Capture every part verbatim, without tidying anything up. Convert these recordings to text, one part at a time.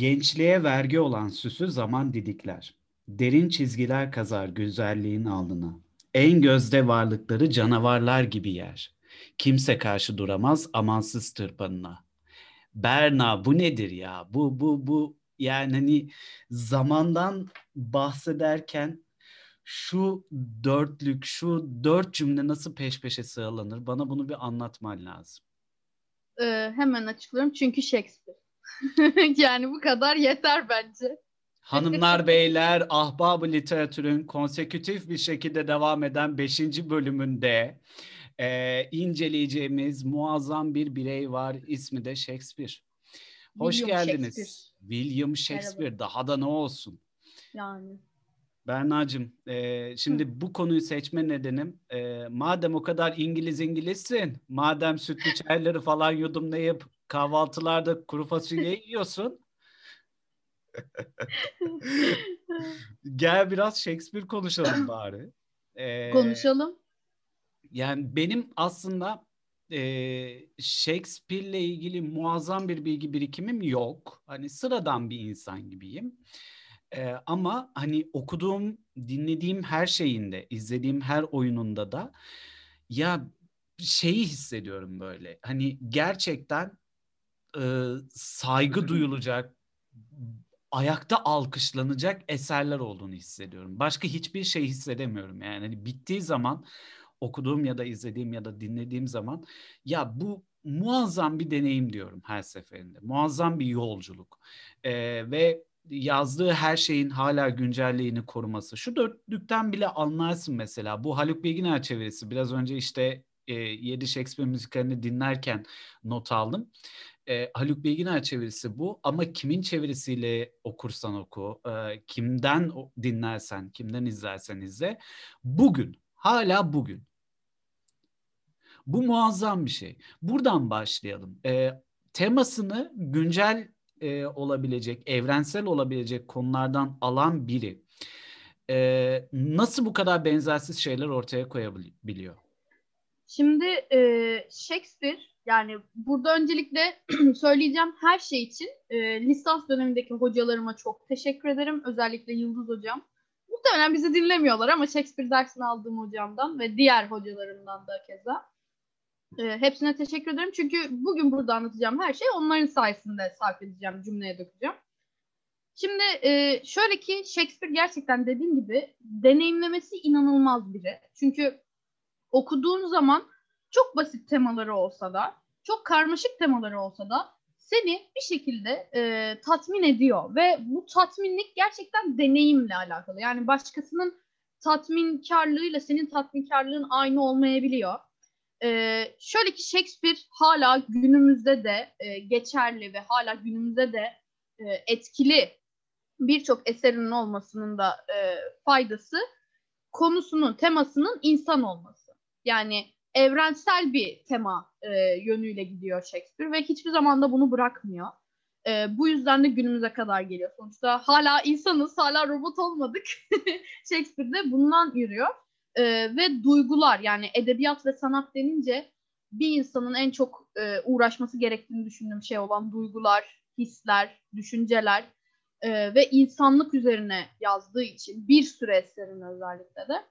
Gençliğe vergi olan süsü zaman didikler. Derin çizgiler kazar güzelliğin alnına. En gözde varlıkları canavarlar gibi yer. Kimse karşı duramaz amansız tırpanına. Berna bu nedir ya? Bu, bu, bu. Yani hani zamandan bahsederken şu dörtlük, şu dört cümle nasıl peş peşe sığalanır? Bana bunu bir anlatman lazım. Ee, hemen açıklıyorum. Çünkü Shakespeare. Yani bu kadar yeter bence. Hanımlar, beyler, Ahbab-ı Literatür'ün konsekütif bir şekilde devam eden beşinci bölümünde e, inceleyeceğimiz muazzam bir birey var. İsmi de Shakespeare. Hoş William geldiniz. Shakespeare. William Shakespeare. Merhaba. Daha da ne olsun? Yani. Berna'cığım, e, şimdi Hı. bu konuyu seçme nedenim, e, madem o kadar İngiliz İngilizsin, madem sütlü çayları falan yudumlayıp kahvaltılarda kuru fasulyeyi yiyorsun, gel biraz Shakespeare konuşalım bari. E, konuşalım. Yani benim aslında e, Shakespeare'le ilgili muazzam bir bilgi birikimim yok. Hani sıradan bir insan gibiyim. Ee, ama hani okuduğum, dinlediğim her şeyinde, izlediğim her oyununda da ya şeyi hissediyorum böyle. Hani gerçekten e, saygı duyulacak, ayakta alkışlanacak eserler olduğunu hissediyorum. Başka hiçbir şey hissedemiyorum. Yani hani bittiği zaman, okuduğum ya da izlediğim ya da dinlediğim zaman ya bu muazzam bir deneyim diyorum her seferinde. Muazzam bir yolculuk. Ee, ve yazdığı her şeyin hala güncelliğini koruması. Şu dörtlükten bile anlarsın mesela. Bu Haluk Bilginer çevirisi. Biraz önce işte e, yedi Shakespeare müzikalini dinlerken not aldım. E, Haluk Bilginer çevirisi bu. Ama kimin çevirisiyle okursan oku, e, kimden dinlersen, kimden izlersen izle. Bugün, hala bugün. Bu muazzam bir şey. Buradan başlayalım. E, temasını güncel E, olabilecek, evrensel olabilecek konulardan alan biri e, nasıl bu kadar benzersiz şeyler ortaya koyabiliyor? Şimdi e, Shakespeare, yani burada öncelikle söyleyeceğim her şey için e, lisans dönemindeki hocalarıma çok teşekkür ederim. Özellikle Yıldız hocam. Muhtemelen bizi dinlemiyorlar ama Shakespeare dersini aldığım hocamdan ve diğer hocalarımdan da keza. E, hepsine teşekkür ederim. Çünkü bugün burada anlatacağım her şey onların sayesinde sarf edeceğim, cümleye dökeceğim. Şimdi e, şöyle ki Shakespeare gerçekten dediğim gibi deneyimlemesi inanılmaz biri. Çünkü okuduğun zaman çok basit temaları olsa da, çok karmaşık temaları olsa da seni bir şekilde e, tatmin ediyor. Ve bu tatminlik gerçekten deneyimle alakalı. Yani başkasının tatminkarlığıyla senin tatminkarlığın aynı olmayabiliyor. Ee, şöyle ki Shakespeare hala günümüzde de e, geçerli ve hala günümüzde de e, etkili birçok eserinin olmasının da e, faydası konusunun, temasının insan olması. Yani evrensel bir tema e, yönüyle gidiyor Shakespeare ve hiçbir zaman da bunu bırakmıyor. E, bu yüzden de günümüze kadar geliyor. Sonuçta hala insanız, hala robot olmadık. Shakespeare de bundan yürüyor. Ee, ve duygular, yani edebiyat ve sanat denince bir insanın en çok e, uğraşması gerektiğini düşündüğüm şey olan duygular, hisler, düşünceler e, ve insanlık üzerine yazdığı için bir sürü eserin özellikle de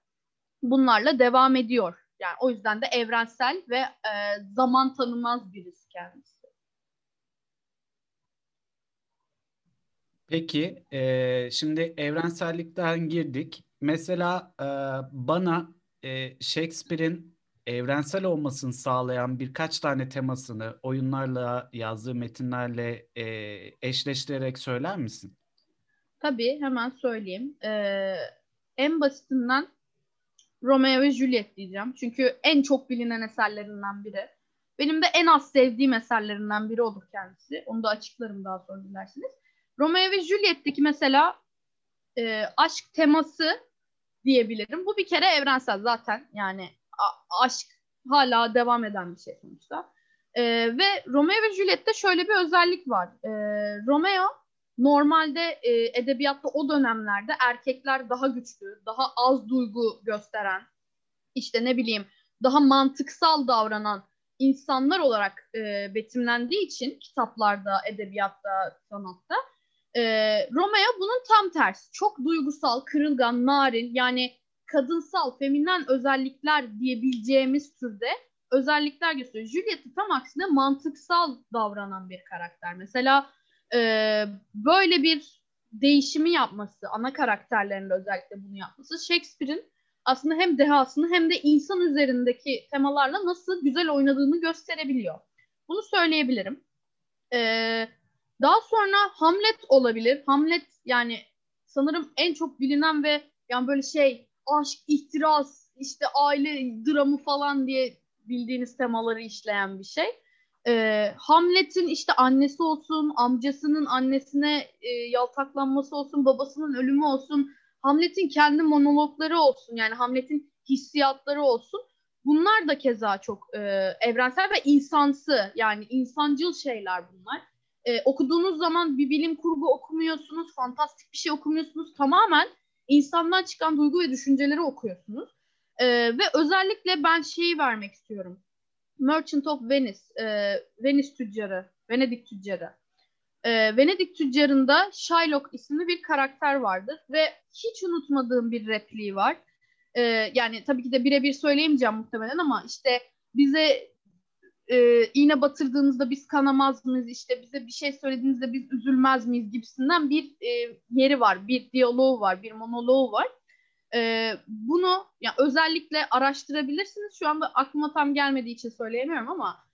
bunlarla devam ediyor. Yani o yüzden de evrensel ve e, zaman tanımaz birisi kendisi. Peki, e, şimdi evrensellikten girdik. Mesela e, bana e, Shakespeare'in evrensel olmasını sağlayan birkaç tane temasını oyunlarla, yazdığı metinlerle e, eşleştirerek söyler misin? Tabii, hemen söyleyeyim. Ee, en basitinden Romeo ve Juliet diyeceğim. Çünkü en çok bilinen eserlerinden biri. Benim de en az sevdiğim eserlerinden biri olur kendisi. Onu da açıklarım daha sonra dilerseniz. Romeo ve Juliet'teki mesela e, aşk teması diyebilirim. Bu bir kere evrensel zaten. Yani a- aşk hala devam eden bir şey sonuçta. E, ve Romeo ve Juliet'te şöyle bir özellik var. E, Romeo normalde e, edebiyatta o dönemlerde erkekler daha güçlü, daha az duygu gösteren, işte ne bileyim daha mantıksal davranan insanlar olarak e, betimlendiği için kitaplarda, edebiyatta, sanatta Ee, Romeo bunun tam tersi. Çok duygusal, kırılgan, narin, yani kadınsal, feminen özellikler diyebileceğimiz türde özellikler gösteriyor. Juliet'i tam aksine mantıksal davranan bir karakter. Mesela e, böyle bir değişimi yapması, ana karakterlerinde özellikle bunu yapması, Shakespeare'in aslında hem dehasını hem de insan üzerindeki temalarla nasıl güzel oynadığını gösterebiliyor. Bunu söyleyebilirim. Ee, daha sonra Hamlet olabilir. Hamlet yani sanırım en çok bilinen ve yani böyle şey aşk, ihtiras, işte aile dramı falan diye bildiğiniz temaları işleyen bir şey. Ee, Hamlet'in işte annesi olsun, amcasının annesine e, yaltaklanması olsun, babasının ölümü olsun, Hamlet'in kendi monologları olsun, yani Hamlet'in hissiyatları olsun. Bunlar da keza çok e, evrensel ve insansı, yani insancıl şeyler bunlar. E, okuduğunuz zaman bir bilim kurgu okumuyorsunuz, fantastik bir şey okumuyorsunuz. Tamamen insandan çıkan duygu ve düşünceleri okuyorsunuz. E, ve özellikle ben şeyi vermek istiyorum. Merchant of Venice, e, Venice tüccarı, Venedik tüccarı. E, Venedik tüccarında Shylock isimli bir karakter vardır ve hiç unutmadığım bir repliği var. E, yani tabii ki de birebir söyleyemeyeceğim muhtemelen ama işte bize e, iğne batırdığınızda biz kanamaz mıyız, işte bize bir şey söylediğinizde biz üzülmez miyiz gibisinden bir e, yeri var, bir diyaloğu var, bir monoloğu var. E, bunu yani özellikle araştırabilirsiniz. Şu anda aklıma tam gelmediği için söyleyemiyorum ama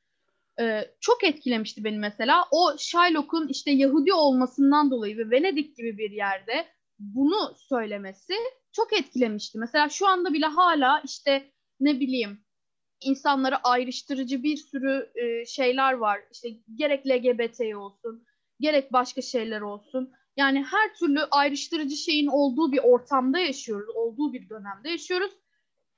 Ee, çok etkilemişti beni mesela. O Shylock'un işte Yahudi olmasından dolayı ve Venedik gibi bir yerde bunu söylemesi çok etkilemişti. Mesela şu anda bile hala işte ne bileyim insanları ayrıştırıcı bir sürü e, şeyler var. İşte gerek L G B T olsun, gerek başka şeyler olsun. Yani her türlü ayrıştırıcı şeyin olduğu bir ortamda yaşıyoruz, olduğu bir dönemde yaşıyoruz.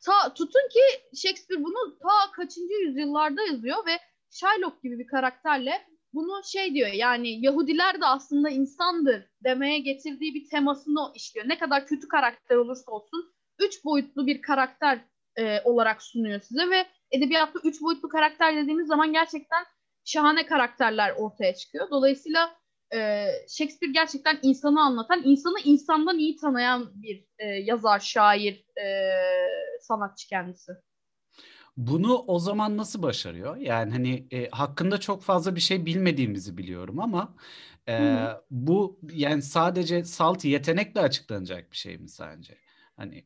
Ta, tutun ki Shakespeare bunu ta kaçıncı yüzyıllarda yazıyor ve Shylock gibi bir karakterle bunu şey diyor, yani Yahudiler de aslında insandır demeye getirdiği bir temasını işliyor. Ne kadar kötü karakter olursa olsun üç boyutlu bir karakter e, olarak sunuyor size ve edebiyatta üç boyutlu karakter dediğimiz zaman gerçekten şahane karakterler ortaya çıkıyor. Dolayısıyla e, Shakespeare gerçekten insanı anlatan, insanı insandan iyi tanıyan bir e, yazar, şair, e, sanatçı kendisi. Bunu o zaman nasıl başarıyor? Yani hani e, hakkında çok fazla bir şey bilmediğimizi biliyorum ama e, bu yani sadece salt yetenekle açıklanacak bir şey mi sence? Hani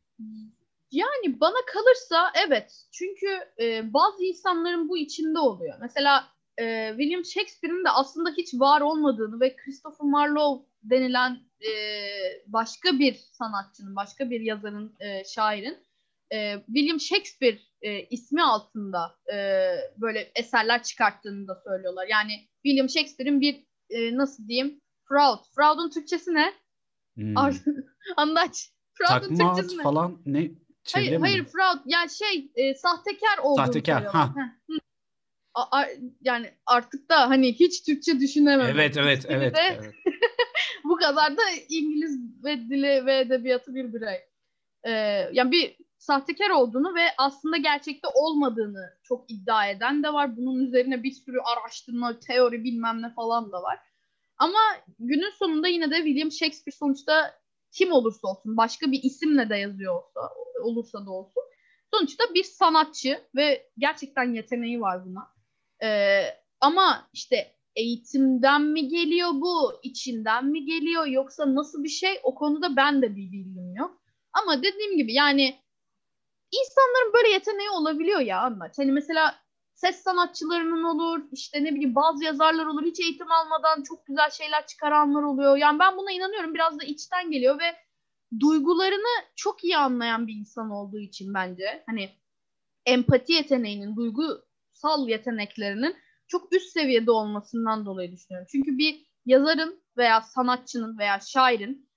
yani bana kalırsa evet. Çünkü e, bazı insanların bu içinde oluyor. Mesela e, William Shakespeare'in de aslında hiç var olmadığını ve Christopher Marlowe denilen e, başka bir sanatçının, başka bir yazarın, e, şairin William Shakespeare e, ismi altında e, böyle eserler çıkarttığını da söylüyorlar. Yani William Shakespeare'in bir e, nasıl diyeyim? Fraud. Fraud'un Türkçesi ne? Hmm. Andaç. Fraud'un takma Türkçesi ne? Falan ne? Hayır, hayır fraud. Yani şey e, sahtekar olduğunu sahtekar. Söylüyorlar. Ha. A, a, yani artık da hani hiç Türkçe düşünemem. Evet, evet, Türkçe evet. De, evet. Bu kadar da İngiliz ve dili ve edebiyatı bir birey. E, yani bir sahtekar olduğunu ve aslında gerçekte olmadığını çok iddia eden de var. Bunun üzerine bir sürü araştırma, teori bilmem ne falan da var. Ama günün sonunda yine de William Shakespeare sonuçta kim olursa olsun, başka bir isimle de yazıyor olsa, olursa da olsun. Sonuçta bir sanatçı ve gerçekten yeteneği var buna. Ee, ama işte eğitimden mi geliyor bu, içinden mi geliyor yoksa nasıl bir şey, o konuda ben de bir bilgim yok. Ama dediğim gibi yani İnsanların böyle yeteneği olabiliyor ya anlaç. Hani mesela ses sanatçılarının olur, işte ne bileyim bazı yazarlar olur, hiç eğitim almadan çok güzel şeyler çıkaranlar oluyor. Yani ben buna inanıyorum, biraz da içten geliyor ve duygularını çok iyi anlayan bir insan olduğu için bence. Hani empati yeteneğinin, duygusal yeteneklerinin çok üst seviyede olmasından dolayı düşünüyorum. Çünkü bir yazarın veya sanatçının veya şairin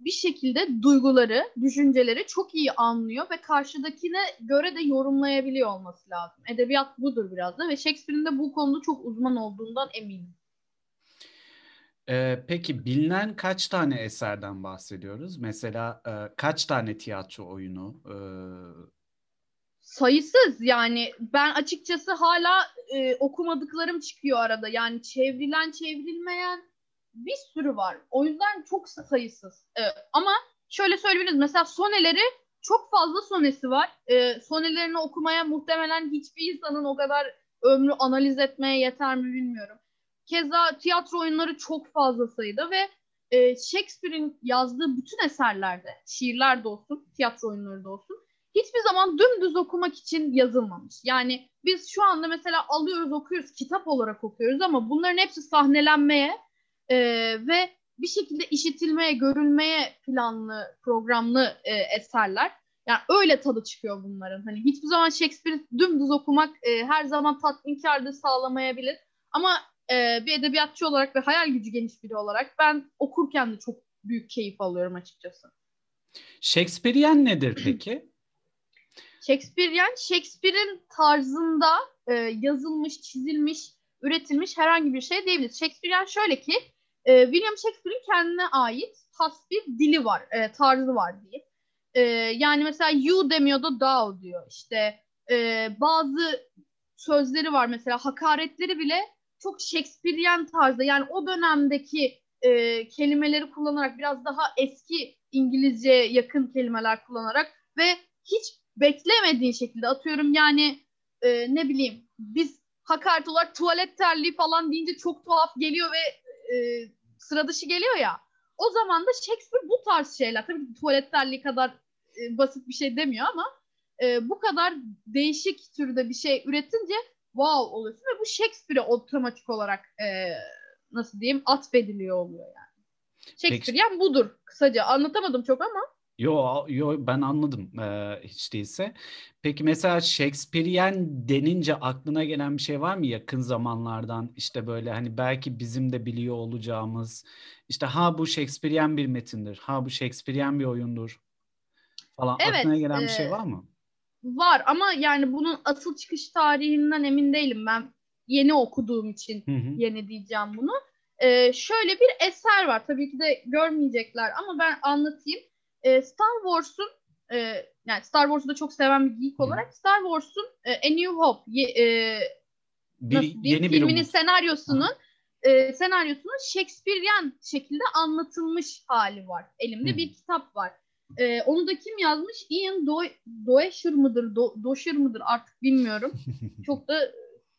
bir şekilde duyguları, düşünceleri çok iyi anlıyor ve karşıdakine göre de yorumlayabiliyor olması lazım. Edebiyat budur biraz da ve Shakespeare'in de bu konuda çok uzman olduğundan eminim. Ee, peki bilinen kaç tane eserden bahsediyoruz? Mesela e, kaç tane tiyatro oyunu? E... Sayısız yani. Ben açıkçası hala e, okumadıklarım çıkıyor arada. Yani çevrilen, çevrilmeyen bir sürü var. O yüzden çok sayısız. Ee, ama şöyle söyleyebiliriz. Mesela soneleri çok fazla sonesi var. Ee, sonelerini okumaya muhtemelen hiçbir insanın o kadar ömrü analiz etmeye yeter mi bilmiyorum. Keza tiyatro oyunları çok fazla sayıda ve e, Shakespeare'in yazdığı bütün eserlerde, şiirler de olsun, tiyatro oyunları da olsun, hiçbir zaman dümdüz okumak için yazılmamış. Yani biz şu anda mesela alıyoruz, okuyoruz, kitap olarak okuyoruz ama bunların hepsi sahnelenmeye e, ve bir şekilde işitilmeye, görülmeye planlı, programlı e, eserler. Yani öyle tadı çıkıyor bunların. Hani hiçbir zaman Shakespeare'i dümdüz okumak e, her zaman tatminkardır, sağlamayabilir. Ama e, bir edebiyatçı olarak ve hayal gücü geniş biri olarak ben okurken de çok büyük keyif alıyorum açıkçası. Shakespearean nedir peki? Shakespearean, Shakespeare'in tarzında e, yazılmış, çizilmiş, üretilmiş herhangi bir şey diyebiliriz. Shakespearean şöyle ki, e, William Shakespeare'in kendine ait has bir dili var, e, tarzı var diye. E, yani mesela you demiyor da thou diyor. İşte e, bazı sözleri var mesela, hakaretleri bile çok Shakespearean tarzda. Yani o dönemdeki e, kelimeleri kullanarak, biraz daha eski İngilizceye yakın kelimeler kullanarak ve hiç beklemediğin şekilde, atıyorum yani e, ne bileyim, biz hakaret olarak tuvalet terliği falan deyince çok tuhaf geliyor ve e, sıra dışı geliyor ya. O zaman da Shakespeare bu tarz şeyler, tabii ki tuvalet terliği kadar e, basit bir şey demiyor ama e, bu kadar değişik türde bir şey üretince wow oluyorsun ve bu Shakespeare'e otomatik olarak e, nasıl diyeyim, atfediliyor oluyor yani. Shakespeare yani budur kısaca, anlatamadım çok ama. Yo, yo ben anladım ee, hiç değilse. Peki mesela Shakespearean denince aklına gelen bir şey var mı yakın zamanlardan? İşte böyle hani belki bizim de biliyor olacağımız, işte ha bu Shakespearean bir metindir, ha bu Shakespearean bir oyundur falan, evet, aklına gelen e, bir şey var mı? Var ama yani bunun asıl çıkış tarihinden emin değilim, ben yeni okuduğum için hı hı. yeni diyeceğim bunu. Ee, şöyle bir eser var, tabii ki de görmeyecekler ama ben anlatayım. Star Wars'un, yani Star Wars'u da çok seven bir geek olarak, Star Wars'un A New Hope bir, yeni filminin bir senaryosunu senaryosunu Shakespearean şekilde anlatılmış hali var. Elimde Hı. bir kitap var. Onu da kim yazmış? Ian Doecher mıdır? Doecher mıdır? Artık bilmiyorum. Çok da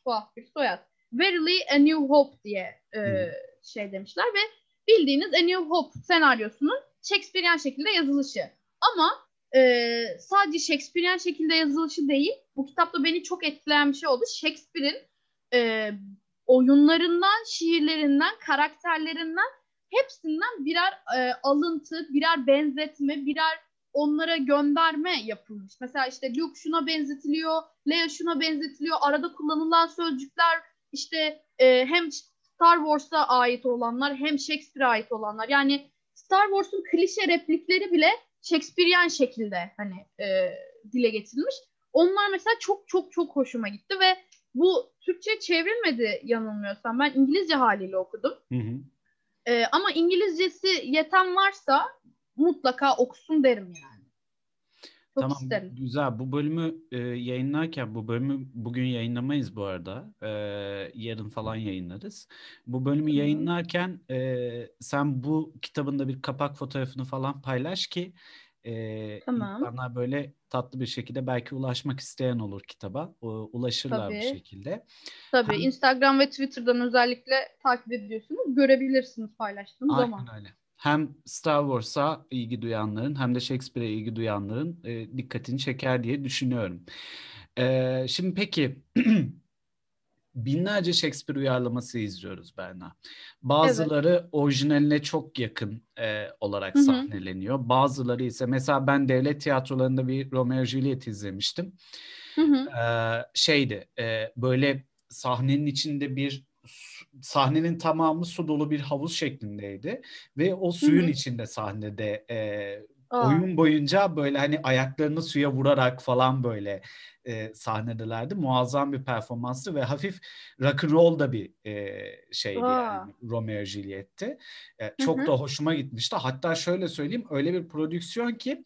tuhaf bir soyad. Verily A New Hope diye Hı. şey demişler ve bildiğiniz A New Hope senaryosunun Shakespearean şekilde yazılışı. Ama e, sadece Shakespearean şekilde yazılışı değil, bu kitapta beni çok etkileyen bir şey oldu. Shakespeare'in e, oyunlarından, şiirlerinden, karakterlerinden, hepsinden birer e, alıntı, birer benzetme, birer onlara gönderme yapılmış. Mesela işte Luke şuna benzetiliyor, Leia şuna benzetiliyor, arada kullanılan sözcükler işte e, hem Star Wars'a ait olanlar hem Shakespeare'a ait olanlar. Yani Star Wars'un klişe replikleri bile Shakespearean şekilde hani e, dile getirilmiş. Onlar mesela çok çok çok hoşuma gitti ve bu Türkçe çevrilmedi yanılmıyorsam. Ben İngilizce haliyle okudum. Hı hı. E, ama İngilizcesi yeten varsa mutlaka okusun derim yani. Çok tamam, isterim. Güzel. Bu bölümü e, yayınlarken, bu bölümü bugün yayınlamayız bu arada. E, yarın falan yayınlarız. Bu bölümü yayınlarken e, sen bu kitabında bir kapak fotoğrafını falan paylaş ki e, tamam. insanlar böyle tatlı bir şekilde, belki ulaşmak isteyen olur kitaba. E, ulaşırlar bu şekilde. Tabii. Hem... Instagram ve Twitter'dan özellikle takip ediyorsunuz. Görebilirsiniz paylaştığınız Aynen zaman. Aynen öyle. Hem Star Wars'a ilgi duyanların hem de Shakespeare'e ilgi duyanların e, dikkatini çeker diye düşünüyorum. E, şimdi peki binlerce Shakespeare uyarlaması izliyoruz Berna. Bazıları evet. orijinaline çok yakın e, olarak Hı-hı. sahneleniyor. Bazıları ise, mesela ben devlet tiyatrolarında bir Romeo Juliet izlemiştim. E, şeydi e, böyle sahnenin içinde bir sahnenin tamamı su dolu bir havuz şeklindeydi ve o suyun Hı-hı. içinde sahnede e, Aa. Oyun boyunca böyle hani ayaklarını suya vurarak falan böyle e, sahnedelerdi. Muazzam bir performanstı ve hafif rock'n'roll da bir e, şeydi Aa. yani Romeo Juliet'ti. E, çok Hı-hı. da hoşuma gitmişti. Hatta şöyle söyleyeyim, öyle bir prodüksiyon ki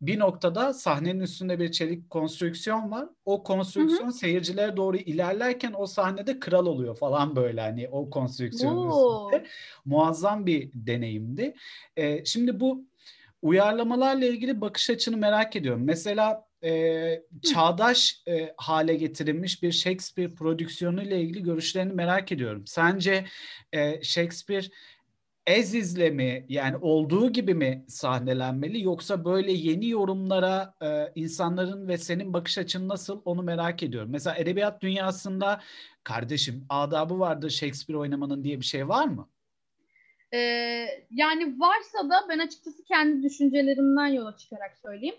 bir noktada sahnenin üstünde bir çelik konstrüksiyon var. O konstrüksiyon Hı-hı. seyircilere doğru ilerlerken o sahnede kral oluyor falan böyle hani o konstrüksiyonun Oo. üstünde. Muazzam bir deneyimdi. E, şimdi bu uyarlamalarla ilgili bakış açını merak ediyorum. Mesela e, çağdaş e, hale getirilmiş bir Shakespeare prodüksiyonu ile ilgili görüşlerini merak ediyorum. Sence e, Shakespeare ezizle mi, yani olduğu gibi mi sahnelenmeli, yoksa böyle yeni yorumlara e, insanların ve senin bakış açın nasıl, onu merak ediyorum. Mesela edebiyat dünyasında kardeşim adabı vardır Shakespeare oynamanın diye bir şey var mı? Ee, yani varsa da ben açıkçası kendi düşüncelerimden yola çıkarak söyleyeyim.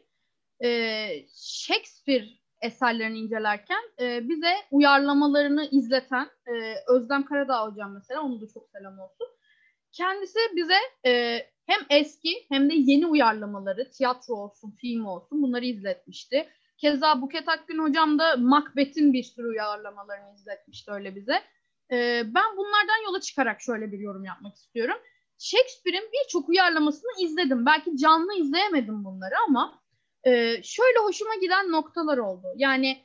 Ee, Shakespeare eserlerini incelerken e, bize uyarlamalarını izleten e, Özdem Karadağ hocam mesela, onu da çok selam olsun. Kendisi bize e, hem eski hem de yeni uyarlamaları, tiyatro olsun, film olsun, bunları izletmişti. Keza Buket Akgün hocam da Macbeth'in bir sürü uyarlamalarını izletmişti öyle bize. Ben bunlardan yola çıkarak şöyle bir yorum yapmak istiyorum. Shakespeare'in birçok uyarlamasını izledim. Belki canlı izleyemedim bunları ama şöyle hoşuma giden noktalar oldu. Yani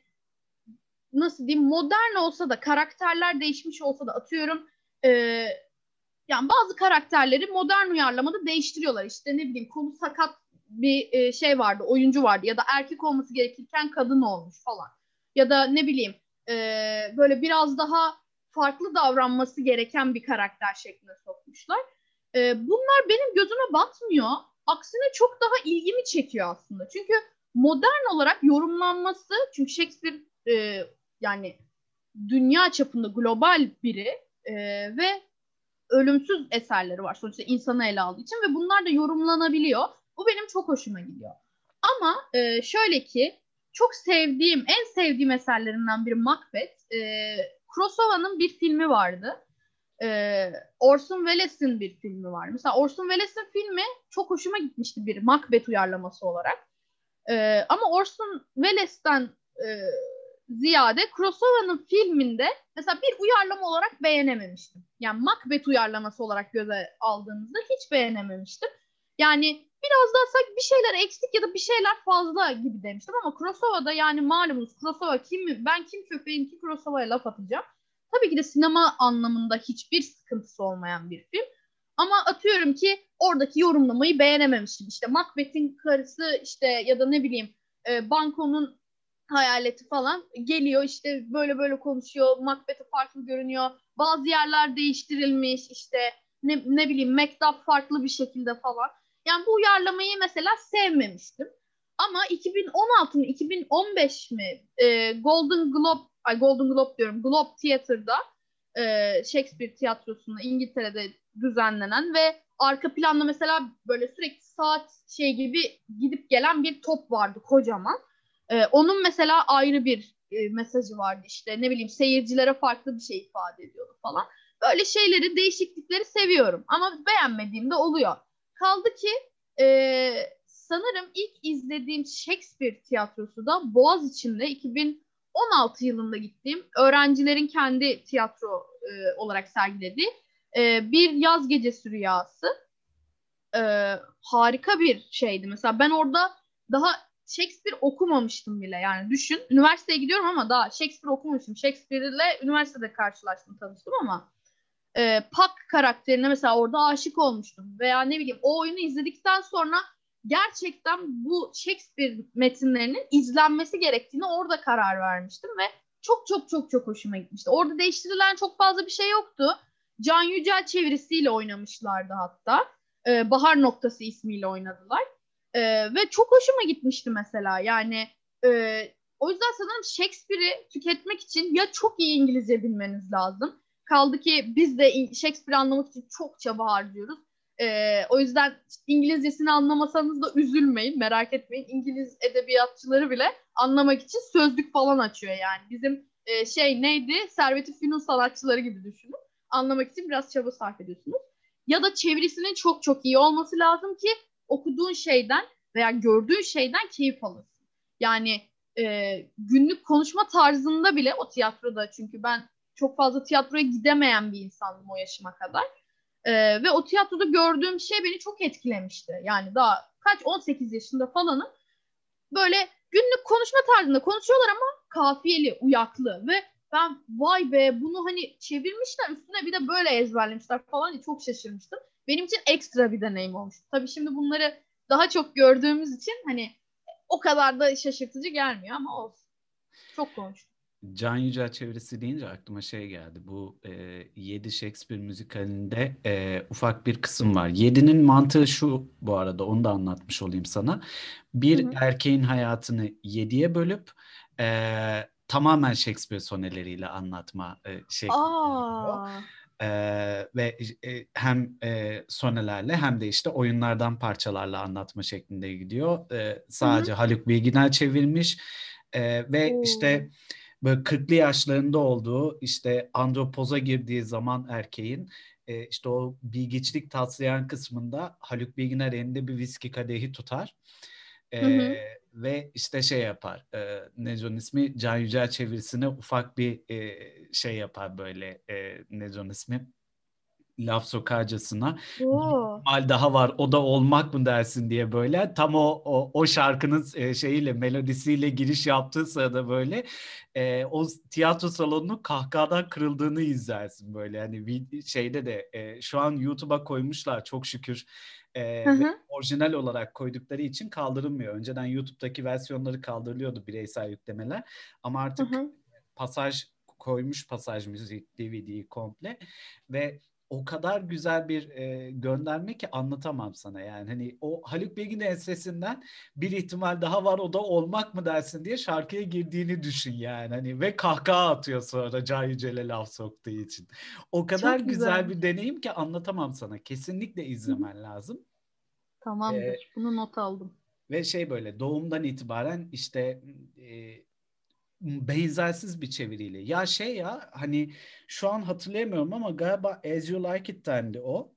nasıl diyeyim, modern olsa da, karakterler değişmiş olsa da, atıyorum yani bazı karakterleri modern uyarlamada değiştiriyorlar. İşte ne bileyim, kolu sakat bir şey vardı, oyuncu vardı, ya da erkek olması gerekirken kadın olmuş falan. Ya da ne bileyim böyle biraz daha farklı davranması gereken bir karakter şekline sokmuşlar. Ee, bunlar benim gözüme batmıyor. Aksine çok daha ilgimi çekiyor aslında. Çünkü modern olarak yorumlanması, çünkü Shakespeare e, yani dünya çapında global biri e, ve ölümsüz eserleri var. Sonuçta insanı ele aldığı için ve bunlar da yorumlanabiliyor. Bu benim çok hoşuma gidiyor. Ama e, şöyle ki, çok sevdiğim, en sevdiğim eserlerinden biri Macbeth. E, Kurosawa'nın bir filmi vardı. Ee, Orson Welles'in bir filmi var. Mesela Orson Welles'in filmi çok hoşuma gitmişti, bir Macbeth uyarlaması olarak. Ee, ama Orson Welles'ten e, ziyade Kurosawa'nın filminde mesela bir uyarlama olarak beğenememiştim. Yani Macbeth uyarlaması olarak göze aldığımızda hiç beğenememiştim. Yani biraz daha sanki bir şeyler eksik ya da bir şeyler fazla gibi demiştim ama Kurosawa'da, yani malumunuz Kurosawa kim, ben kim köpeğim ki Kurosawa'ya laf atacağım. Tabii ki de sinema anlamında hiçbir sıkıntısı olmayan bir film. Ama atıyorum ki oradaki yorumlamayı beğenememişim. İşte Macbeth'in karısı işte, ya da ne bileyim e, Banko'nun hayaleti falan geliyor, işte böyle böyle konuşuyor, Macbeth'e farklı görünüyor. Bazı yerler değiştirilmiş, işte ne, ne bileyim Macduff farklı bir şekilde falan. Yani bu uyarlamayı mesela sevmemiştim. Ama iki bin on altı mı iki bin on beş mi e, Golden Globe, ay Golden Globe diyorum, Globe Theatre'da e, Shakespeare tiyatrosunda İngiltere'de düzenlenen ve arka planda mesela böyle sürekli saat şey gibi gidip gelen bir top vardı kocaman. E, onun mesela ayrı bir e, mesajı vardı, işte ne bileyim seyircilere farklı bir şey ifade ediyordu falan. Böyle şeyleri, değişiklikleri seviyorum ama beğenmediğim de oluyor. Kaldı ki e, sanırım ilk izlediğim Shakespeare tiyatrosu da Boğaziçi'nde iki bin on altı yılında gittiğim, öğrencilerin kendi tiyatro e, olarak sergilediği e, Bir Yaz Gecesi Rüyası. E, harika bir şeydi. Mesela ben orada daha Shakespeare okumamıştım bile. Yani düşün, üniversiteye gidiyorum ama daha Shakespeare okumamıştım. Shakespeare'le üniversitede karşılaştım, tanıştım ama E, Puck karakterine mesela orada aşık olmuştum. Veya ne bileyim, o oyunu izledikten sonra gerçekten bu Shakespeare metinlerinin izlenmesi gerektiğini orada karar vermiştim ve çok çok çok çok hoşuma gitmişti. Orada değiştirilen çok fazla bir şey yoktu. Can Yücel çevirisiyle oynamışlardı hatta. E, Bahar Noktası ismiyle oynadılar. E, ve çok hoşuma gitmişti mesela. Yani e, o yüzden sanırım Shakespeare'i tüketmek için ya çok iyi İngilizce bilmeniz lazım. Kaldı ki biz de Shakespeare anlamak için çok çaba harcıyoruz. Ee, o yüzden İngilizcesini anlamasanız da üzülmeyin, merak etmeyin. İngiliz edebiyatçıları bile anlamak için sözlük falan açıyor yani. Bizim e, şey neydi? Servet-i Fünun sanatçıları gibi düşünün. Anlamak için biraz çaba sarf ediyorsunuz. Ya da çevirisinin çok çok iyi olması lazım ki okuduğun şeyden veya gördüğün şeyden keyif alırsın. Yani e, günlük konuşma tarzında bile o tiyatroda, çünkü ben çok fazla tiyatroya gidemeyen bir insandım o yaşıma kadar. E, ve o tiyatroda gördüğüm şey beni çok etkilemişti. Yani daha kaç, on sekiz yaşında falanım. Böyle günlük konuşma tarzında konuşuyorlar ama kafiyeli, uyaklı ve ben vay be bunu hani çevirmişler üstüne bir de böyle ezberlemişler falan diye çok şaşırmıştım. Benim için ekstra bir deneyim olmuştu. Tabii şimdi bunları daha çok gördüğümüz için hani o kadar da şaşırtıcı gelmiyor ama olsun. Çok konuştum. Can Yücel çevirisi deyince aklıma şey geldi. Bu e, yedi Shakespeare müzikalinde e, ufak bir kısım var. yedinin mantığı şu bu arada, onu da anlatmış olayım sana. Bir hı hı. erkeğin hayatını yediye bölüp e, tamamen Shakespeare soneleriyle anlatma e, şeklinde. Ee, ve e, hem e, sonelerle hem de işte oyunlardan parçalarla anlatma şeklinde gidiyor. Ee, sadece hı hı. Haluk Bilginer çevirmiş ee, ve Oo. işte böyle kırklı yaşlarında olduğu, işte andropoza girdiği zaman erkeğin e, işte o bilgiçlik taslayan kısmında Haluk Bilginer elinde bir viski kadehi tutar. Ee, hı hı. Ve işte şey yapar, e, Neco'nun ismi, Can Yücel çevirisine ufak bir e, şey yapar böyle, e, Neco'nun ismi, laf sokarcasına mal daha var, o da olmak mı dersin diye böyle tam o o, o şarkının e, şeyiyle, melodisiyle giriş yaptığı sırada böyle e, o tiyatro salonunun kahkahadan kırıldığını izlersin böyle. Yani şeyde de e, şu an YouTube'a koymuşlar çok şükür. Ee, orijinal olarak koydukları için kaldırılmıyor. Önceden YouTube'daki versiyonları kaldırılıyordu, bireysel yüklemeler. Ama artık hı hı. pasaj koymuş, pasaj müzik D V D'yi komple ve o kadar güzel bir e, gönderme ki anlatamam sana. Yani hani o Haluk Bilginer'in sesinden bir ihtimal daha var, o da olmak mı dersin diye şarkıya girdiğini düşün yani. Hani ve kahkaha atıyor sonra Can Yücel'e laf soktuğu için. O kadar güzel. güzel bir deneyim ki anlatamam sana. Kesinlikle izlemen Hı. lazım. Tamamdır. Ee, Bunu not aldım. Ve şey böyle doğumdan itibaren işte e, benzersiz bir çeviriyle. Ya şey ya hani şu an hatırlayamıyorum ama galiba As You Like It dendi o.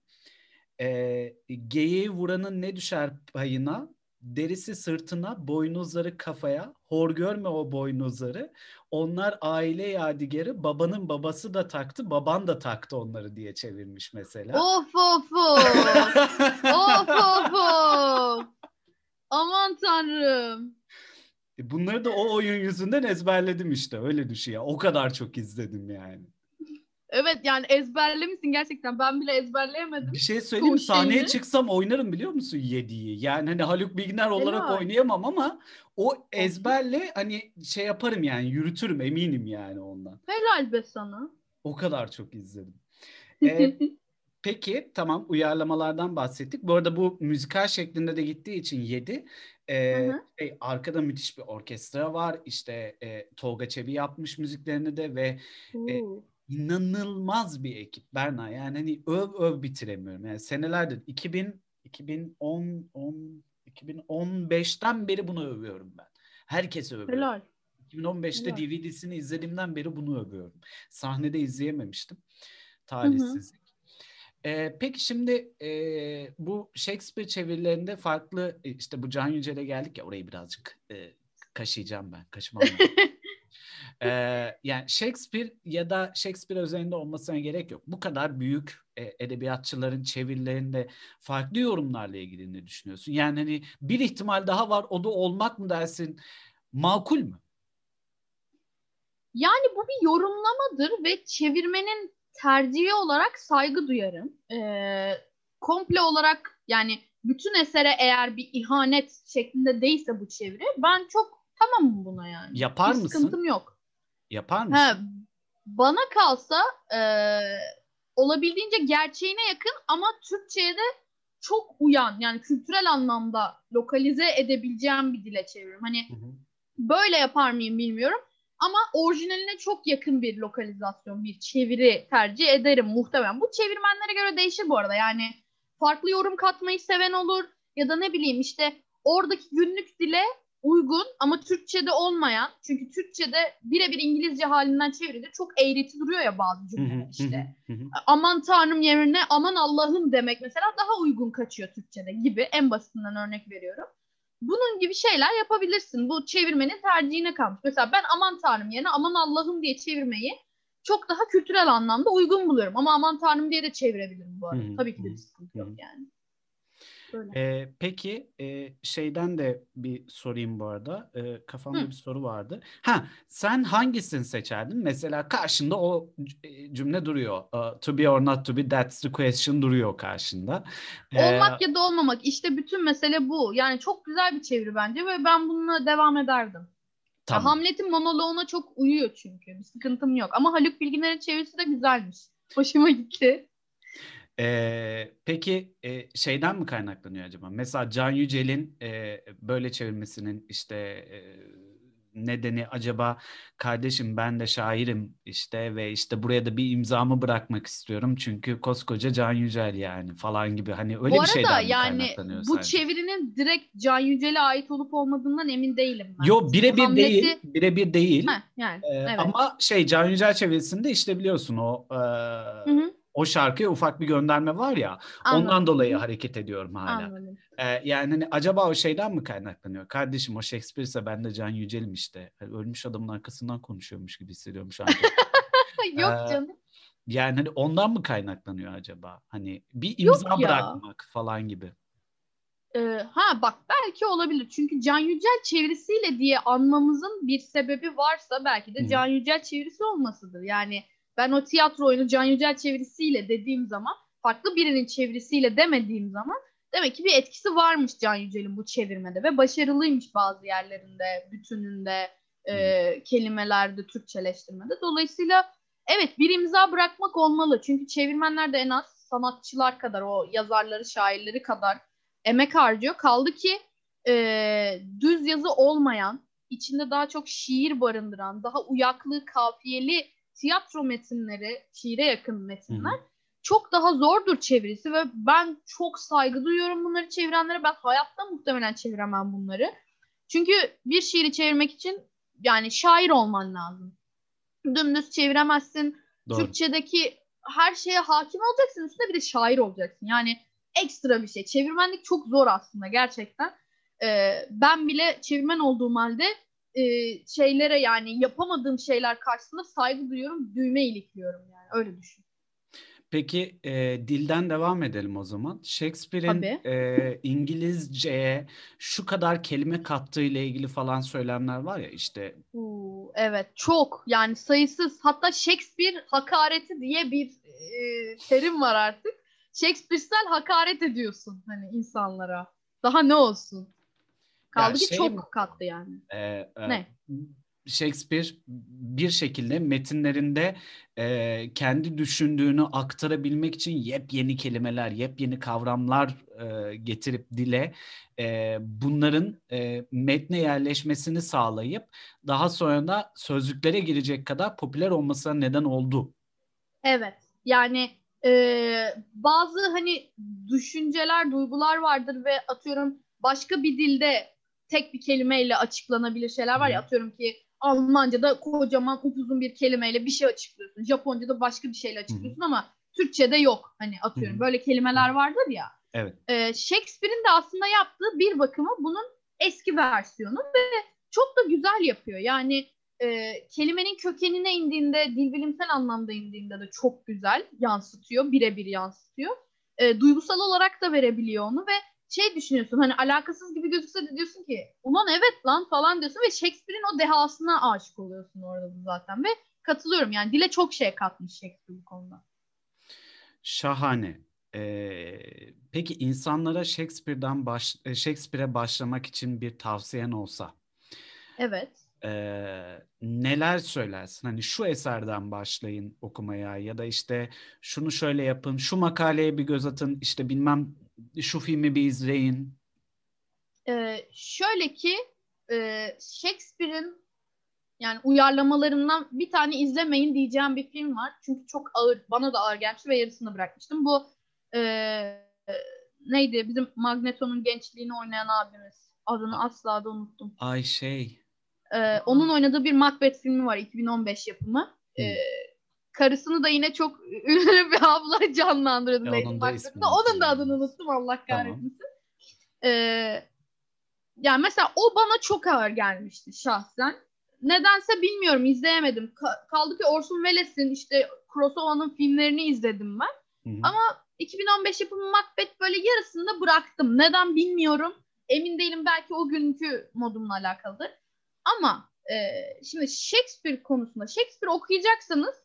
Ee, geyiği vuranın ne düşer payına? Derisi sırtına, boynuzları kafaya. Hor görme o boynuzları. Onlar aile yadigarı. Babanın babası da taktı, baban da taktı onları diye çevirmiş mesela. Of of of. Of of of. Aman Tanrım. Bunları da o oyun yüzünden ezberledim işte. Öyle düşün ya. O kadar çok izledim yani. Evet yani ezberlemişsin gerçekten. Ben bile ezberleyemedim. Bir şey söyleyeyim. Sahneye şeyini. çıksam oynarım biliyor musun yediyi? Yani hani Haluk Bilginer olarak evet. oynayamam ama o ezberle hani şey yaparım yani. Yürütürüm eminim yani ondan. Helal be sana. O kadar çok izledim. Evet. Peki tamam, uyarlamalardan bahsettik. Bu arada bu müzikal şeklinde de gittiği için yedi. Ee, şey, arkada müthiş bir orkestra var. İşte e, Tolga Çebi yapmış müziklerini de ve e, inanılmaz bir ekip Berna. Yani hani öv öv bitiremiyorum. Yani senelerdir iki bin on beşten beri bunu övüyorum ben. Herkesi övüyorum. Helal. iki bin on beşte Helal. D V D'sini izlediğimden beri bunu övüyorum. Sahnede izleyememiştim. Talihsizlik. Ee, peki şimdi e, bu Shakespeare çevirilerinde farklı, işte bu Can Yücel'e geldik ya, orayı birazcık e, kaşıyacağım ben, kaşımam lazım. e, yani Shakespeare ya da Shakespeare özelinde olmasına gerek yok. Bu kadar büyük e, edebiyatçıların çevirilerinde farklı yorumlarla ilgili ne düşünüyorsun? Yani hani bir ihtimal daha var, o da olmak mı dersin? Makul mü? Yani bu bir yorumlamadır ve çevirmenin tercihi olarak saygı duyarım. Ee, komple olarak yani bütün esere eğer bir ihanet şeklinde değilse bu çeviri, ben çok tamamım buna yani. Yapar Hiç mısın? Sıkıntım yok. Yapar mısın? He, bana kalsa e, olabildiğince gerçeğine yakın ama Türkçe'ye de çok uyan, yani kültürel anlamda lokalize edebileceğim bir dile çeviririm. Hani hı hı. böyle yapar mıyım bilmiyorum. Ama orijinaline çok yakın bir lokalizasyon, bir çeviri tercih ederim muhtemelen. Bu çevirmenlere göre değişir bu arada. Yani farklı yorum katmayı seven olur ya da ne bileyim işte oradaki günlük dile uygun ama Türkçe'de olmayan, çünkü Türkçe'de birebir İngilizce halinden çeviride çok eğreti duruyor ya bazı cümleler işte. Aman Tanrım yerine aman Allah'ım demek mesela daha uygun kaçıyor Türkçe'de gibi, en basitinden örnek veriyorum. Bunun gibi şeyler yapabilirsin. Bu çevirmenin tercihine kalmış. Mesela ben aman Tanrım yerine aman Allah'ım diye çevirmeyi çok daha kültürel anlamda uygun buluyorum. Ama aman Tanrım diye de çevirebilirim bu arada. Hmm, Tabii ki de bir sıkıntı yok yani. Ee, peki e, şeyden de bir sorayım bu arada. E, kafamda Hı. bir soru vardı. Ha, sen hangisini seçerdin? Mesela karşında o cümle duruyor. Uh, to be or not to be, that's the question duruyor karşında. Olmak ee, ya da olmamak. İşte bütün mesele bu. Yani çok güzel bir çeviri bence ve ben bununla devam ederdim. Tamam. Hamlet'in monoloğuna çok uyuyor çünkü. Bir sıkıntım yok. Ama Haluk Bilginer'in çevirisi de güzelmiş. Hoşuma gitti. Ee, peki e, şeyden mi kaynaklanıyor acaba? Mesela Can Yücel'in e, böyle çevirmesinin işte e, nedeni acaba kardeşim ben de şairim işte ve işte buraya da bir imzamı bırakmak istiyorum çünkü koskoca Can Yücel yani falan gibi, hani öyle bir şeyden mi kaynaklanıyor? Bu arada yani bu sadece çevirinin direkt Can Yücel'e ait olup olmadığından emin değilim ben. Yok, birebir Hamleti... değil, birebir değil. Heh, yani, ee, evet. Ama şey, Can Yücel çevirisinde işte biliyorsun o e... hı hı. O şarkıya ufak bir gönderme var ya. Anladım. Ondan dolayı hareket ediyorum hala. Ee, yani hani acaba o şeyden mi kaynaklanıyor? Kardeşim o Shakespeare ise ben de Can Yücel'im işte. Ölmüş adamın arkasından konuşuyormuş gibi hissediyorum şu an. Yok ee, canım. Yani hani ondan mı kaynaklanıyor acaba? Hani bir imza bırakmak falan gibi. Ee, ha bak, belki olabilir. Çünkü Can Yücel çevirisiyle diye anmamızın bir sebebi varsa belki de Hı. Can Yücel çevirisi olmasıdır. Yani ben o tiyatro oyunu Can Yücel çevirisiyle dediğim zaman, farklı birinin çevirisiyle demediğim zaman demek ki bir etkisi varmış Can Yücel'in bu çevirmede ve başarılıymış bazı yerlerinde, bütününde, e, kelimelerde, Türkçeleştirmede. Dolayısıyla evet, bir imza bırakmak olmalı. Çünkü çevirmenler de en az sanatçılar kadar, o yazarları, şairleri kadar emek harcıyor. Kaldı ki e, düz yazı olmayan, içinde daha çok şiir barındıran, daha uyaklı, kafiyeli tiyatro metinleri, şiire yakın metinler Hı-hı. çok daha zordur çevirisi ve ben çok saygı duyuyorum bunları çevirenlere. Ben hayatta muhtemelen çeviremem bunları. Çünkü bir şiiri çevirmek için yani şair olman lazım. Dümdüz çeviremezsin. Doğru. Türkçedeki her şeye hakim olacaksın, üstüne bir de şair olacaksın. Yani ekstra bir şey. Çevirmenlik çok zor aslında gerçekten. Ee, ben bile çevirmen olduğum halde Ee, şeylere, yani yapamadığım şeyler karşısında saygı duyuyorum, düğme ilikliyorum yani, öyle düşün. Peki e, dilden devam edelim o zaman. Shakespeare'in e, İngilizceye şu kadar kelime kattığı ile ilgili falan söylemler var ya işte. Oo, evet, çok yani sayısız, hatta Shakespeare hakareti diye bir e, terim var artık. Shakespeare'sel hakaret ediyorsun hani insanlara. Daha ne olsun? Kaldı ki şey, çok kattı yani. E, e, ne? Shakespeare bir şekilde metinlerinde e, kendi düşündüğünü aktarabilmek için yepyeni kelimeler, yepyeni kavramlar e, getirip dile e, bunların e, metne yerleşmesini sağlayıp daha sonra da sözlüklere girecek kadar popüler olmasına neden oldu. Evet, yani e, bazı hani düşünceler, duygular vardır ve atıyorum başka bir dilde tek bir kelimeyle açıklanabilir şeyler var ya, atıyorum ki Almanca'da kocaman uzun bir kelimeyle bir şey açıklıyorsun. Japonca'da başka bir şeyle açıklıyorsun ama Türkçe'de yok. Hani atıyorum böyle kelimeler vardır ya. Evet. Ee, Shakespeare'in de aslında yaptığı bir bakıma bunun eski versiyonu ve çok da güzel yapıyor. Yani e, kelimenin kökenine indiğinde, dilbilimsel anlamda indiğinde de çok güzel yansıtıyor. Birebir yansıtıyor. E, duygusal olarak da verebiliyor onu ve şey düşünüyorsun, hani alakasız gibi gözükse de diyorsun ki ulan evet lan falan diyorsun ve Shakespeare'in o dehasına aşık oluyorsun orada zaten ve katılıyorum yani dile çok şey katmış Shakespeare bu konuda. Şahane. Ee, peki insanlara Shakespeare'den baş, Shakespeare'e başlamak için bir tavsiyen olsa. Evet. Ee, neler söylersin? Hani şu eserden başlayın okumaya ya da işte şunu şöyle yapın, şu makaleye bir göz atın, işte bilmem şu filmi bir izleyin. Ee, şöyle ki e, Shakespeare'in yani uyarlamalarından bir tane izlemeyin diyeceğim bir film var. Çünkü çok ağır, bana da ağır gelmişti ve yarısını bırakmıştım. Bu e, neydi? Bizim Magneto'nun gençliğini oynayan abimiz. Adını asla da unuttum. Ay şey. Ee, onun oynadığı bir Macbeth filmi var. iki bin on beş yapımı. Ee, karısını da yine çok ünlü bir abla canlandırdı. E, onun, da onun da adını unuttum. Allah kahretsin. Tamam. Ee, yani mesela o bana çok ağır gelmişti şahsen. Nedense bilmiyorum. İzleyemedim. Ka- kaldı ki Orson Welles'in işte Kurosawa'nın filmlerini izledim ben. Hı-hı. Ama iki bin on beş yapımı Macbeth böyle yarısında bıraktım. Neden bilmiyorum. Emin değilim, belki o günkü modumla alakalıdır. Ama e, şimdi Shakespeare konusunda, Shakespeare okuyacaksanız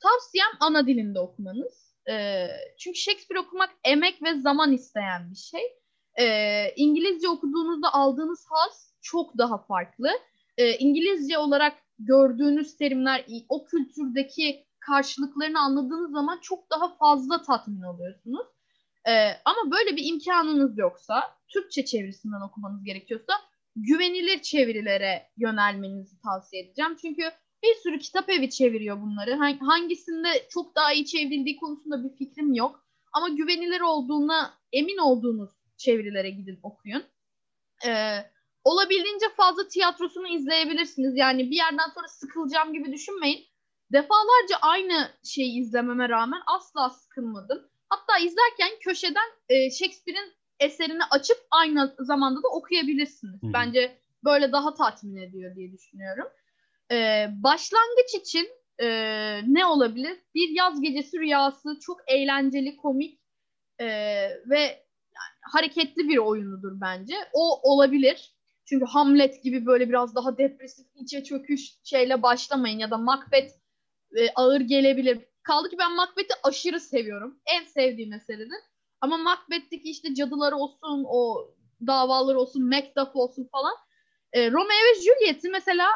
tavsiyem ana dilinde okumanız. E, çünkü Shakespeare okumak emek ve zaman isteyen bir şey. E, İngilizce okuduğunuzda aldığınız haz çok daha farklı. E, İngilizce olarak gördüğünüz terimler, o kültürdeki karşılıklarını anladığınız zaman çok daha fazla tatmin oluyorsunuz. Ee, ama böyle bir imkanınız yoksa, Türkçe çevirisinden okumanız gerekiyorsa güvenilir çevirilere yönelmenizi tavsiye edeceğim. Çünkü bir sürü kitap evi çeviriyor bunları. Hangisinde çok daha iyi çevrildiği konusunda bir fikrim yok. Ama güvenilir olduğuna emin olduğunuz çevirilere gidin, okuyun. Ee, olabildiğince fazla tiyatrosunu izleyebilirsiniz. Yani bir yerden sonra sıkılacağım gibi düşünmeyin. Defalarca aynı şeyi izlememe rağmen asla sıkılmadım. Hatta izlerken köşeden e, Shakespeare'in eserini açıp aynı zamanda da okuyabilirsiniz. Hı-hı. Bence böyle daha tatmin ediyor diye düşünüyorum. E, başlangıç için e, ne olabilir? Bir Yaz Gecesi Rüyası çok eğlenceli, komik e, ve yani hareketli bir oyunudur bence. O olabilir. Çünkü Hamlet gibi böyle biraz daha depresif, içe çöküş şeyle başlamayın. Ya da Macbeth e, ağır gelebilir. Kaldı ki ben Macbeth'i aşırı seviyorum. En sevdiğim meseledir. Ama Macbeth'teki işte cadılar olsun, o davalar olsun, Macduff olsun falan. E, Romeo ve Juliet'i mesela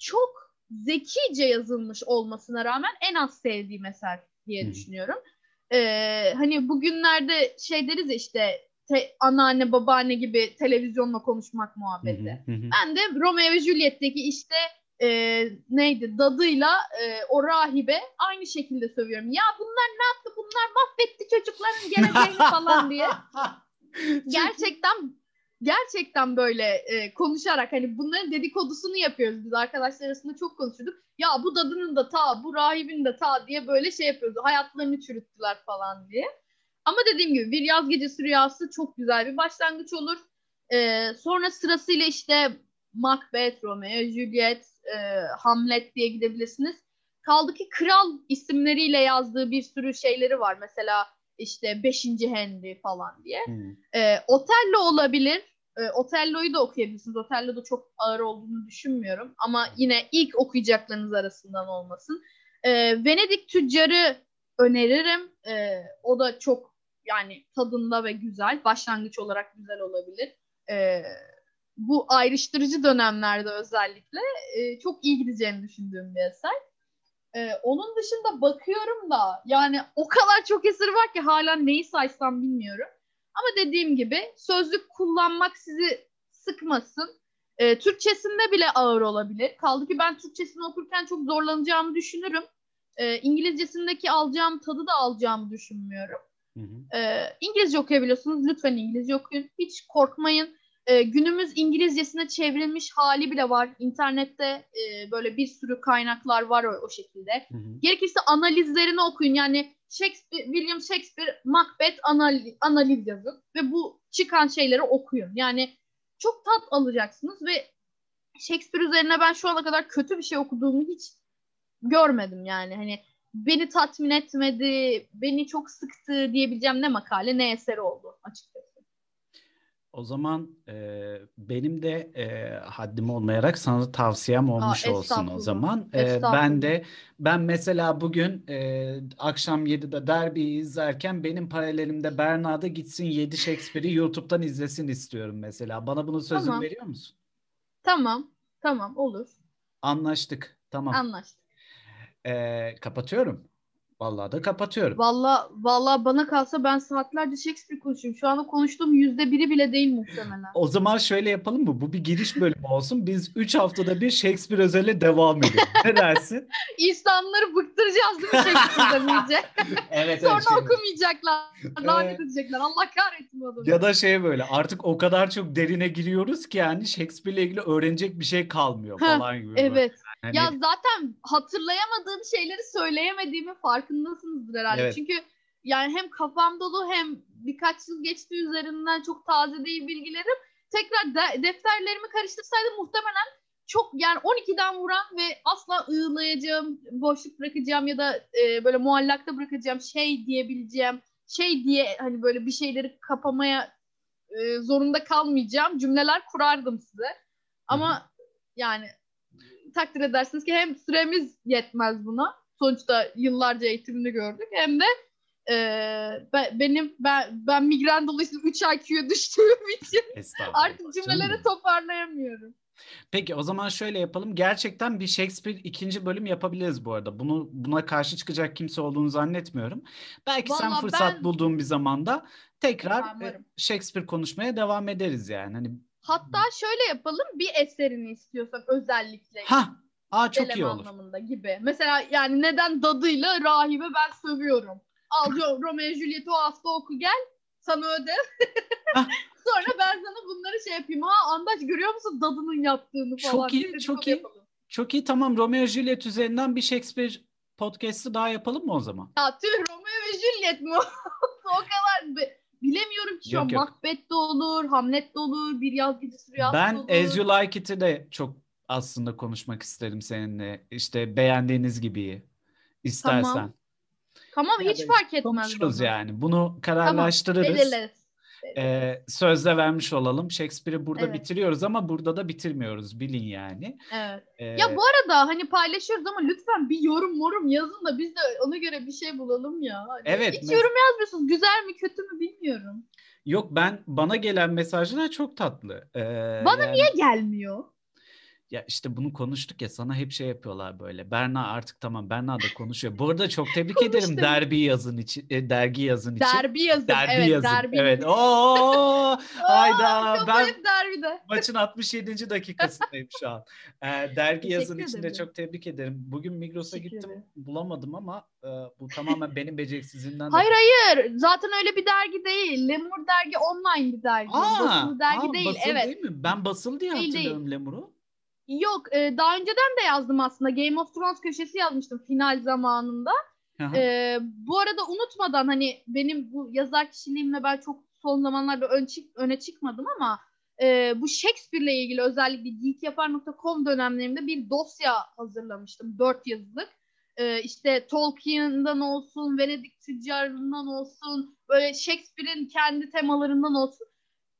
çok zekice yazılmış olmasına rağmen en az sevdiğim eser diye hmm. düşünüyorum. E, hani bugünlerde şey deriz ya işte te, anneanne, babaanne gibi televizyonla konuşmak muhabbeti. Hmm. Hmm. Ben de Romeo ve Juliet'teki işte Ee, neydi dadıyla e, o rahibe aynı şekilde sövüyorum. Ya bunlar ne yaptı? Bunlar mahvetti çocukların geleceğini falan diye. Gerçekten gerçekten böyle e, konuşarak hani bunların dedikodusunu yapıyoruz biz. Arkadaşlar arasında çok konuşuyorduk. Ya bu dadının da ta, bu rahibin de ta diye böyle şey yapıyoruz. Hayatlarını çürüttüler falan diye. Ama dediğim gibi Bir Yaz Gecesi Rüyası çok güzel bir başlangıç olur. E, sonra sırasıyla işte Macbeth, Romeo, Juliet, E, Hamlet diye gidebilirsiniz. Kaldı ki kral isimleriyle yazdığı bir sürü şeyleri var. Mesela işte beşinci Henry falan diye. Hmm. E, Otello olabilir. E, Otello'yu da okuyabilirsiniz. Otello da çok ağır olduğunu düşünmüyorum. Ama yine ilk okuyacaklarınız arasından olmasın. E, Venedik Tüccarı öneririm. E, o da çok yani tadında ve güzel. Başlangıç olarak güzel olabilir. Evet. Bu ayrıştırıcı dönemlerde özellikle e, çok iyi gideceğini düşündüğüm bir eser. E, onun dışında bakıyorum da yani o kadar çok eser var ki hala neyi saysam bilmiyorum. Ama dediğim gibi sözlük kullanmak sizi sıkmasın. E, Türkçesinde bile ağır olabilir. Kaldı ki ben Türkçesini okurken çok zorlanacağımı düşünürüm. E, İngilizcesindeki alacağım tadı da alacağımı düşünmüyorum. Hı hı. E, İngilizce okuyabiliyorsunuz. Lütfen İngilizce okuyun. Hiç korkmayın. Ee, günümüz İngilizcesine çevrilmiş hali bile var. İnternette e, böyle bir sürü kaynaklar var o, o şekilde. Hı hı. Gerekirse analizlerini okuyun. Yani Shakespeare, William Shakespeare, Macbeth analiz, analiz yazın ve bu çıkan şeyleri okuyun. Yani çok tat alacaksınız ve Shakespeare üzerine ben şu ana kadar kötü bir şey okuduğumu hiç görmedim yani. Hani beni tatmin etmedi, beni çok sıktı diyebileceğim ne makale ne eseri oldu açıkçası. O zaman e, benim de e, haddim olmayarak sana tavsiyem olmuş Aa, olsun o zaman. E, ben de ben mesela bugün e, akşam yedide derbiyi izlerken benim paralelimde Berna'da gitsin yedi Shakespeare'i YouTube'dan izlesin istiyorum mesela. Bana bunun sözünü tamam. veriyor musun? Tamam. Tamam olur. Anlaştık. Tamam. Anlaştık. E, kapatıyorum. Vallahi da kapatıyorum. Vallahi, vallahi bana kalsa ben saatlerce Shakespeare konuşuyorum. Şu anda konuştuğum yüzde biri bile değil muhtemelen. O zaman şöyle yapalım mı? Bu bir giriş bölümü olsun. Biz üç haftada bir Shakespeare özele devam edelim. Ne dersin? İnsanları bıktıracağız değil mi Shakespeare'den iyice? Evet, sonra evet, okumayacaklar. Lanet edecekler. Allah kahretsin adamı. Ya da şey böyle artık o kadar çok derine giriyoruz ki yani Shakespeare'le ilgili öğrenecek bir şey kalmıyor falan gibi. Evet. Yani... Ya zaten hatırlayamadığım şeyleri söyleyemediğimi farkındayım. Farkındasınızdır herhalde. Evet. Çünkü yani hem kafam dolu hem birkaç yıl geçti üzerinden çok taze değil bilgilerim. Tekrar de- defterlerimi karıştırsaydım muhtemelen çok yani on ikiden vuran ve asla ığlayacağım, boşluk bırakacağım ya da e, böyle muallakta bırakacağım şey diyebileceğim, şey diye hani böyle bir şeyleri kapamaya e, zorunda kalmayacağım cümleler kurardım size. Ama yani takdir edersiniz ki hem süremiz yetmez buna. Sonuçta yıllarca eğitimini gördük. Hem de e, ben, benim ben, ben migren dolayısıyla üç I Q'ya düştüğüm için artık cümleleri toparlayamıyorum. Peki o zaman şöyle yapalım. Gerçekten bir Shakespeare ikinci bölüm yapabiliriz bu arada. Bunu buna karşı çıkacak kimse olduğunu zannetmiyorum. Belki vallahi sen fırsat ben... bulduğun bir zamanda tekrar ben Shakespeare konuşmaya devam ederiz yani. Hani... Hatta şöyle yapalım. Bir eserini istiyorsak özellikle. Ha. Aa, çok iyi olur. Anlamında gibi. Mesela yani neden dadıyla rahibe ben sövüyorum. Al Romeo ve Juliet'i o hafta oku gel. Sana öde. Sonra ben sana bunları şey yapayım. Ha Andaç görüyor musun dadının yaptığını çok falan. İyi, çok iyi. Yapalım. Çok iyi tamam. Romeo ve Juliet üzerinden bir Shakespeare podcast'ı daha yapalım mı o zaman? Ya tüh Romeo ve Juliet mi? O kadar... Be- Bilemiyorum ki şu an Macbeth de olur, Hamlet de olur, Bir Yaz Gecesi Rüyası ben olur. Ben As You Like It'i de çok aslında konuşmak isterim seninle. İşte beğendiğiniz gibi istersen. Tamam, tamam hiç yani fark etmez. Konuşuruz bana. Yani. Bunu kararlaştırırız. Tamam, belirleriz. Ee, sözle vermiş olalım. Shakespeare'i burada evet. bitiriyoruz ama burada da bitirmiyoruz. Bilin yani. Evet. Ee, ya bu arada hani paylaşıyoruz ama lütfen bir yorum morum yazın da biz de ona göre bir şey bulalım ya. Hani evet. Hiç mes- yorum yazmıyorsunuz. Güzel mi kötü mü bilmiyorum. Yok ben bana gelen mesajlar çok tatlı. Ee, bana yani... niye gelmiyor? Ya işte bunu konuştuk ya sana hep şey yapıyorlar böyle. Berna artık tamam Berna da konuşuyor. Bu arada çok tebrik ederim derbi yazın için, e, dergi yazın için. Derbi yazın. Derbi evet, yazın. Derbi. Evet. Oo! Hayda. Ben maçın altmış yedinci dakikasındayım şu an. E, dergi yazın için de çok tebrik ederim. Bugün Migros'a teşekkür gittim ederim. Bulamadım ama e, bu tamamen benim beceriksizliğimden. Hayır de... hayır. Zaten öyle bir dergi değil. Lemur dergi online bir dergi. Aa, basılı dergi aa, değil. Basılı evet. Değil mi? Ben basılı diye değil, hatırlıyorum değil. Lemur'u. Yok e, daha önceden de yazdım aslında Game of Thrones köşesi yazmıştım final zamanında. E, bu arada unutmadan hani benim bu yazar kişiliğimle ben çok son zamanlarda ön çık, öne çıkmadım ama e, bu Shakespeare'le ilgili özellikle geek yapar nokta com dönemlerimde bir dosya hazırlamıştım dört yazılık. E, işte Tolkien'dan olsun, Venedik Tüccarı'ndan olsun, böyle Shakespeare'in kendi temalarından olsun.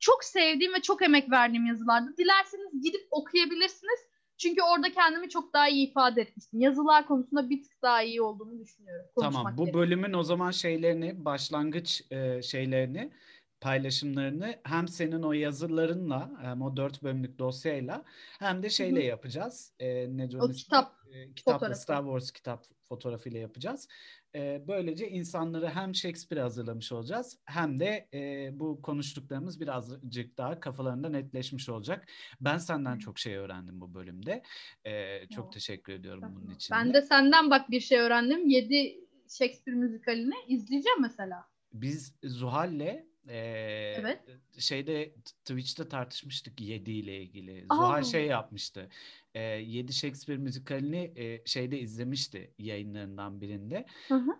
Çok sevdiğim ve çok emek verdiğim yazılardı. Dilerseniz gidip okuyabilirsiniz. Çünkü orada kendimi çok daha iyi ifade etmiştim. Yazılar konusunda bir tık daha iyi olduğunu düşünüyorum. Tamam, bu bölümün gerekiyor. O zaman şeylerini, başlangıç şeylerini, paylaşımlarını hem senin o yazılarınla, hem o dört bölümlük dosyayla, hem de şeyle hı-hı. yapacağız. E, ne diyorsun? O kitap, kitapla, Star Wars kitap fotoğrafıyla yapacağız. Böylece insanları hem Shakespeare hazırlamış olacağız hem de e, bu konuştuklarımız birazcık daha kafalarında netleşmiş olacak. Ben senden çok şey öğrendim bu bölümde. E, çok ya. Teşekkür ediyorum ben bunun için. Ben de senden bak bir şey öğrendim. yedi Shakespeare müzikalini izleyeceğim mesela. Biz Zuhal'le e, evet. şeyde Twitch'te tartışmıştık yedi ile ilgili. Aa. Zuhal şey yapmıştı. yedi Shakespeare müzikalini şeyde izlemişti yayınlarından birinde. Hı hı.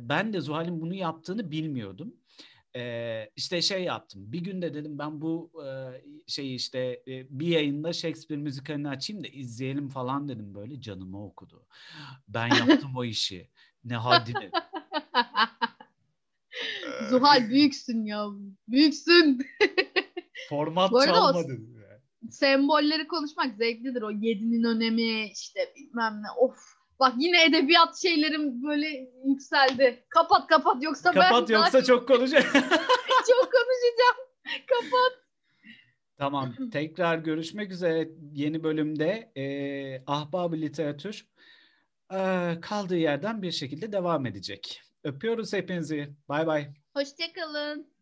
Ben de Zuhal'in bunu yaptığını bilmiyordum. İşte şey yaptım. Bir günde dedim ben bu şeyi işte bir yayında Shakespeare müzikalini açayım da izleyelim falan dedim böyle canımı okudu. Ben yaptım o işi. Ne haddine. Zuhal büyüksün ya. Büyüksün. Format çalmadın. Sembolleri konuşmak zevklidir. O yedinin önemi işte bilmem ne. Of. Bak yine edebiyat şeylerim böyle yükseldi. Kapat kapat yoksa kapat, ben... Kapat yoksa daha... çok konuşacağım. Çok konuşacağım. Kapat. Tamam. Tekrar görüşmek üzere yeni bölümde. Ee, Ahbab-ı Literatür. kaldığı yerden bir şekilde devam edecek. Öpüyoruz hepinizi. Bay bay. Hoşçakalın.